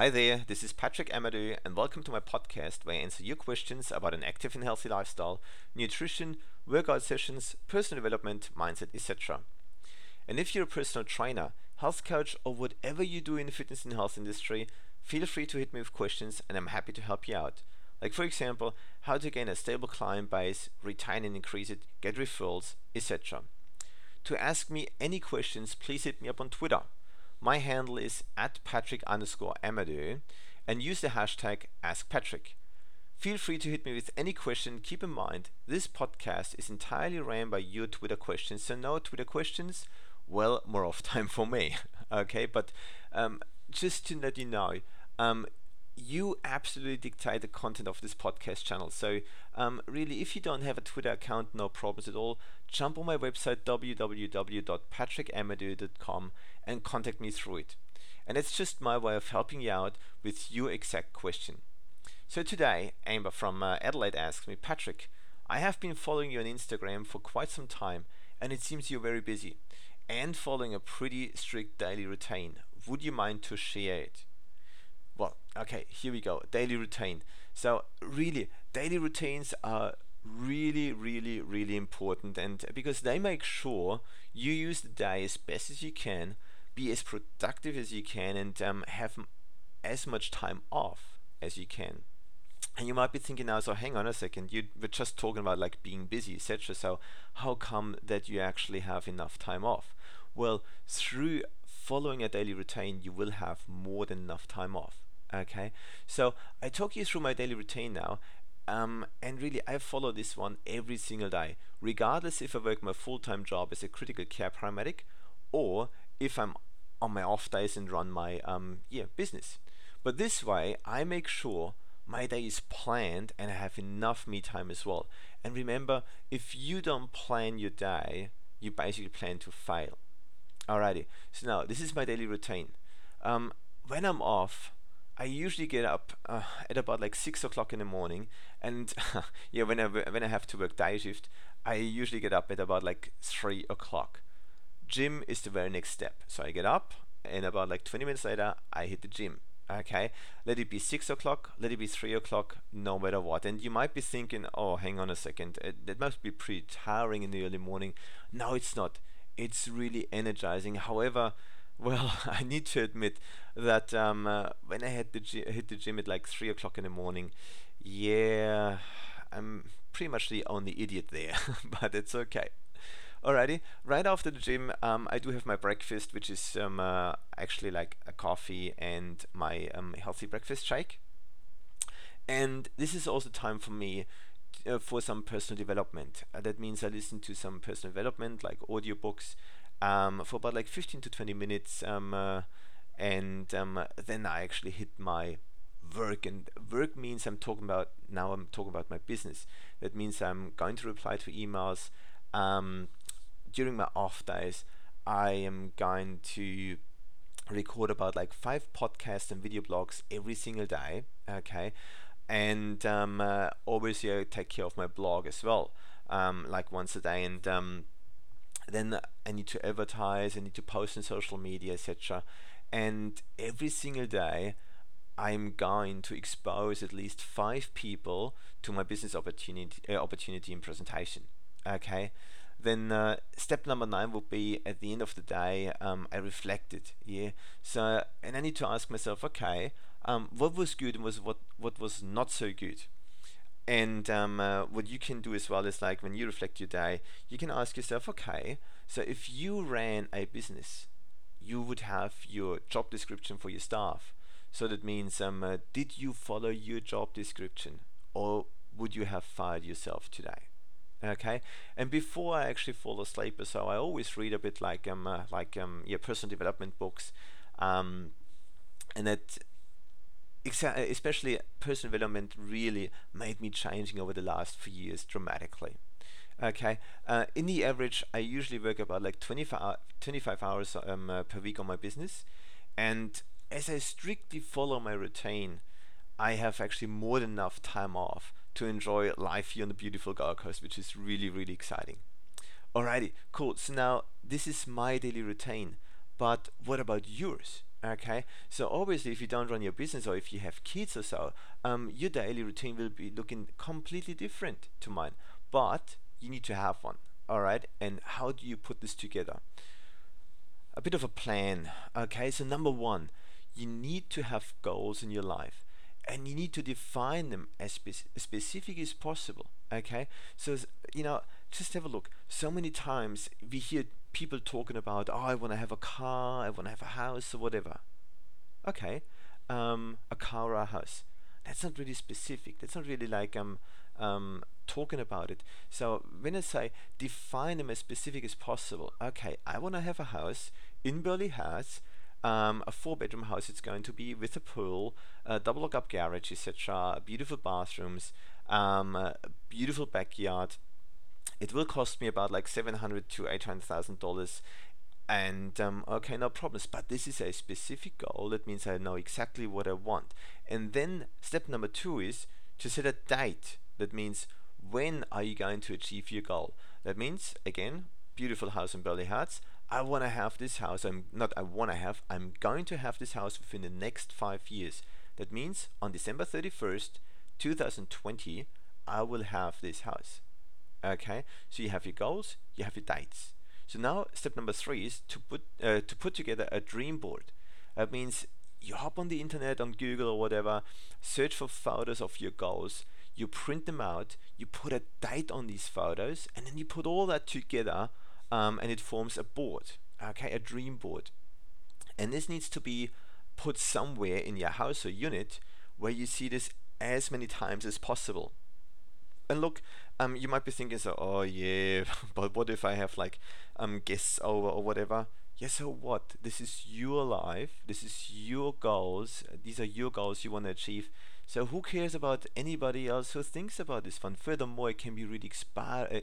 Hi there, this is Patrick Amadou and welcome to my podcast where I answer your questions about an active and healthy lifestyle, nutrition, workout sessions, personal development, mindset, etc. And if you're a personal trainer, health coach or whatever you do in the fitness and health industry, feel free to hit me with questions and I'm happy to help you out. Like for example, how to gain a stable client base, retain and increase it, get referrals, etc. To ask me any questions, please hit me up on Twitter. My handle is @Patrick_Amadou and use the hashtag AskPatrick. Feel free to hit me with any question. Keep in mind, this podcast is entirely ran by your Twitter questions, so no Twitter questions, well, more off time for me. Okay, but just to let you know, you absolutely dictate the content of this podcast channel. So really, if you don't have a Twitter account, no problems at all. Jump on my website www.patrickamadou.com and contact me through it. And it's just my way of helping you out with your exact question. So today, Amber from Adelaide asks me, Patrick, I have been following you on Instagram for quite some time and it seems you're very busy and following a pretty strict daily routine. Would you mind to share it? Well, okay, here we go, daily routine. So really, daily routines are really important, and because they make sure you use the day as best as you can, be as productive as you can, and have as much time off as you can. And you might be thinking now, so hang on a second, you were just talking about like being busy, etc. So how come that you actually have enough time off? Well, through following a daily routine, you will have more than enough time off. Okay, so I talk you through my daily routine now, and really I follow this one every single day, regardless if I work my full-time job as a critical care paramedic or if I'm on my off days and run my business. But this way I make sure my day is planned and I have enough me time as well. And remember, if you don't plan your day, you basically plan to fail. Alrighty, so now this is my daily routine. When I'm off, I usually get up at about like 6 o'clock in the morning, and yeah, when I have to work day shift, I usually get up at about like 3 o'clock. Gym is the very next step, so I get up, and about like 20 minutes later, I hit the gym. Okay, let it be 6 o'clock, let it be 3 o'clock, no matter what. And you might be thinking, oh, hang on a second, that must be pretty tiring in the early morning. No, it's not. It's really energizing. However, well, I need to admit that when I hit the gym at like 3 o'clock in the morning, yeah, I'm pretty much the only idiot there, but it's okay. Alrighty, right after the gym, I do have my breakfast, which is actually like a coffee and my healthy breakfast shake. And this is also time for me for some personal development. That means I listen to some personal development, like audiobooks, for about like 15 to 20 minutes, and then I actually hit my work. And work means I'm talking about my business. That means I'm going to reply to emails. During my off days, I am going to record about like 5 podcasts and video blogs every single day. Okay, and obviously I take care of my blog as well, like once a day, and then I need to advertise, I need to post on social media, etc. And every single day I'm going to expose at least 5 people to my business opportunity and presentation. Okay, then step number 9 will be at the end of the day, I reflected. Yeah, so, and I need to ask myself, okay, what was good and what was not so good. And what you can do as well is, like, when you reflect your day, you can ask yourself, okay, so if you ran a business, you would have your job description for your staff. So that means, did you follow your job description, or would you have fired yourself today? Okay, and before I actually fall asleep, so I always read a bit personal development books, and that. Especially personal development really made me changing over the last few years dramatically. Okay, in the average, I usually work about like 25 hours per week on my business, and as I strictly follow my routine, I have actually more than enough time off to enjoy life here on the beautiful Gold Coast, which is really exciting. Alrighty, cool. So now this is my daily routine, but what about yours? Okay, so obviously if you don't run your business or if you have kids or so, your daily routine will be looking completely different to mine, but you need to have one. All right, and how do you put this together? A bit of a plan. Okay, so number one, you need to have goals in your life, and you need to define them as specific as possible. Okay, so you know, just have a look. So many times we hear people talking about, oh, I want to have a car, I want to have a house, or whatever. Okay, a car or a house. That's not really specific. That's not really like talking about it. So when I say define them as specific as possible, okay, I want to have a house in Burleigh Heads, a 4-bedroom house. It's going to be with a pool, a double lock-up garage, etc., beautiful bathrooms, a beautiful backyard. It will cost me about like $700,000 to $800,000, and okay, no problems. But this is a specific goal. That means I know exactly what I want. And then step number two is to set a date. That means when are you going to achieve your goal? That means, again, beautiful house in Burleigh Heads. I want to have this house. I'm going to have this house within the next 5 years. That means on December 31st, 2020, I will have this house. Okay, so you have your goals, you have your dates. So now step number three is to put together a dream board. That means you hop on the internet, on Google or whatever, search for photos of your goals, you print them out, you put a date on these photos, and then you put all that together, and it forms a board. Okay, a dream board. And this needs to be put somewhere in your house or unit where you see this as many times as possible. And look, you might be thinking, so, oh yeah, but what if I have like guests over or whatever? Yeah, so what? This is your life. This is your goals. These are your goals you want to achieve. So who cares about anybody else who thinks about this one? Furthermore, it can be really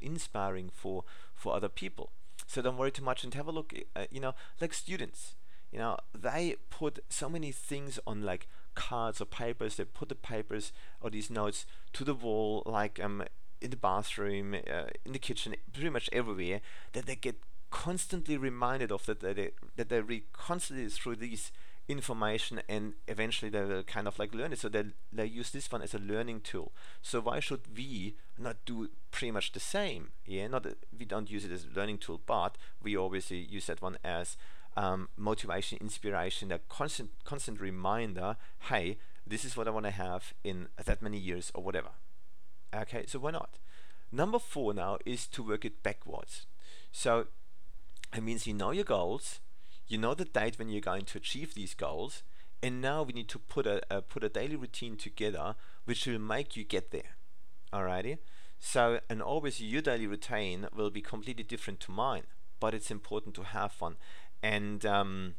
inspiring for other people. So don't worry too much and have a look. You know, like students, you know, they put so many things on like cards or papers. They put the papers or these notes to the wall, like in the bathroom, in the kitchen, pretty much everywhere, that they get constantly reminded of, that they read constantly through these information, and eventually they will kind of like learn it. So they use this one as a learning tool. So why should we not do pretty much the same? Yeah, not that we don't use it as a learning tool, but we obviously use that one as motivation, inspiration, a constant reminder, hey, this is what I want to have in that many years or whatever. Okay, so why not? Number four now is to work it backwards. So it means you know your goals, you know the date when you're going to achieve these goals, and now we need to put a daily routine together which will make you get there. Alrighty? So, and obviously your daily routine will be completely different to mine, but it's important to have one. And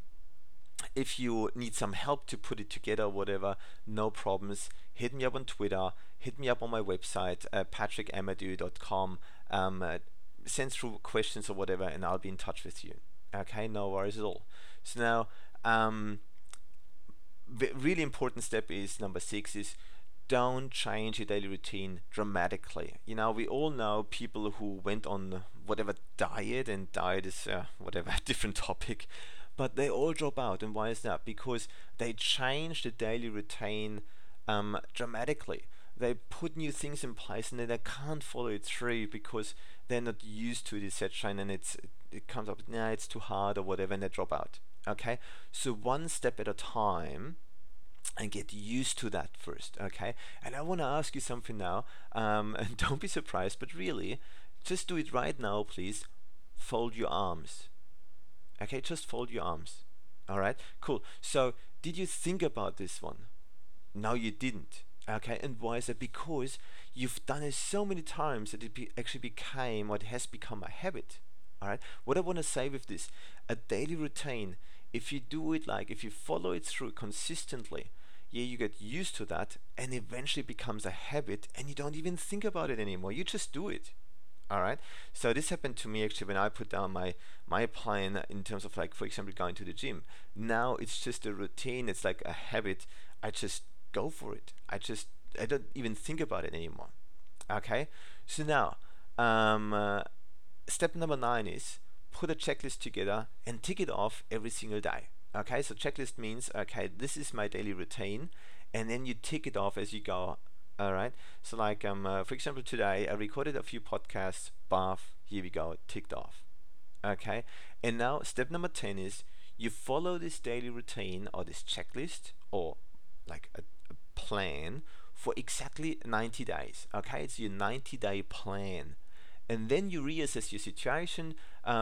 if you need some help to put it together or whatever, no problems. Hit me up on Twitter, hit me up on my website, patrickamadou.com. Send through questions or whatever, and I'll be in touch with you. Okay, no worries at all. So now, really important step is number six is don't change your daily routine dramatically. You know, we all know people who went on whatever diet, and diet is whatever, different topic, but they all drop out. And why is that? Because they change the daily routine dramatically. They put new things in place and then they can't follow it through because they're not used to it, etc. And then it comes up, nah, it's too hard or whatever, and they drop out. Okay, so one step at a time, and get used to that first, okay? And I want to ask you something now, and don't be surprised, but really, just do it right now, please. Fold your arms. Okay, just fold your arms. All right, cool. So, did you think about this one? No, you didn't. Okay, and why is that? Because you've done it so many times that it actually became, or it has become, a habit. All right, what I want to say with this, a daily routine, if you do it like, if you follow it through consistently, yeah, you get used to that, and eventually it becomes a habit, and you don't even think about it anymore. You just do it. All right. So this happened to me actually when I put down my plan in terms of, like, for example, going to the gym. Now it's just a routine. It's like a habit. I just go for it. I don't even think about it anymore. Okay. So now, step number 9 is put a checklist together and tick it off every single day. Okay, so checklist means, okay, this is my daily routine, and then you tick it off as you go. All right, so like for example, today I recorded a few podcasts. Bath, here we go, ticked off. Okay, and now step number 10 is you follow this daily routine or this checklist or like a plan for exactly 90 days. Okay, it's your 90-day plan. And then you reassess your situation,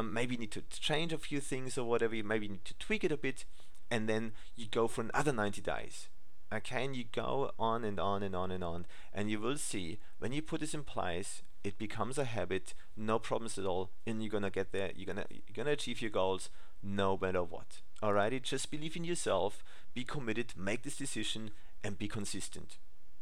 maybe you need to change a few things or whatever, maybe you need to tweak it a bit, and then you go for another 90 days. Okay, and you go on and on and on and on, and you will see when you put this in place, it becomes a habit, no problems at all, and you're gonna get there, you're gonna achieve your goals no matter what. Alrighty, just believe in yourself, be committed, make this decision, and be consistent.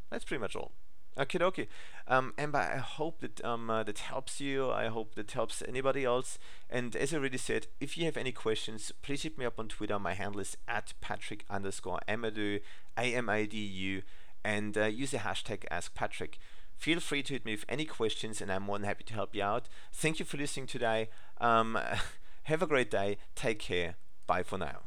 That's pretty much all. Okay, dokie. Amber, I hope that that helps you. I hope that helps anybody else. And as I already said, if you have any questions, please hit me up on Twitter. My handle is @Patrick_Amadou, AMADU, and use the hashtag #AskPatrick. Feel free to hit me with any questions, and I'm more than happy to help you out. Thank you for listening today. Have a great day. Take care. Bye for now.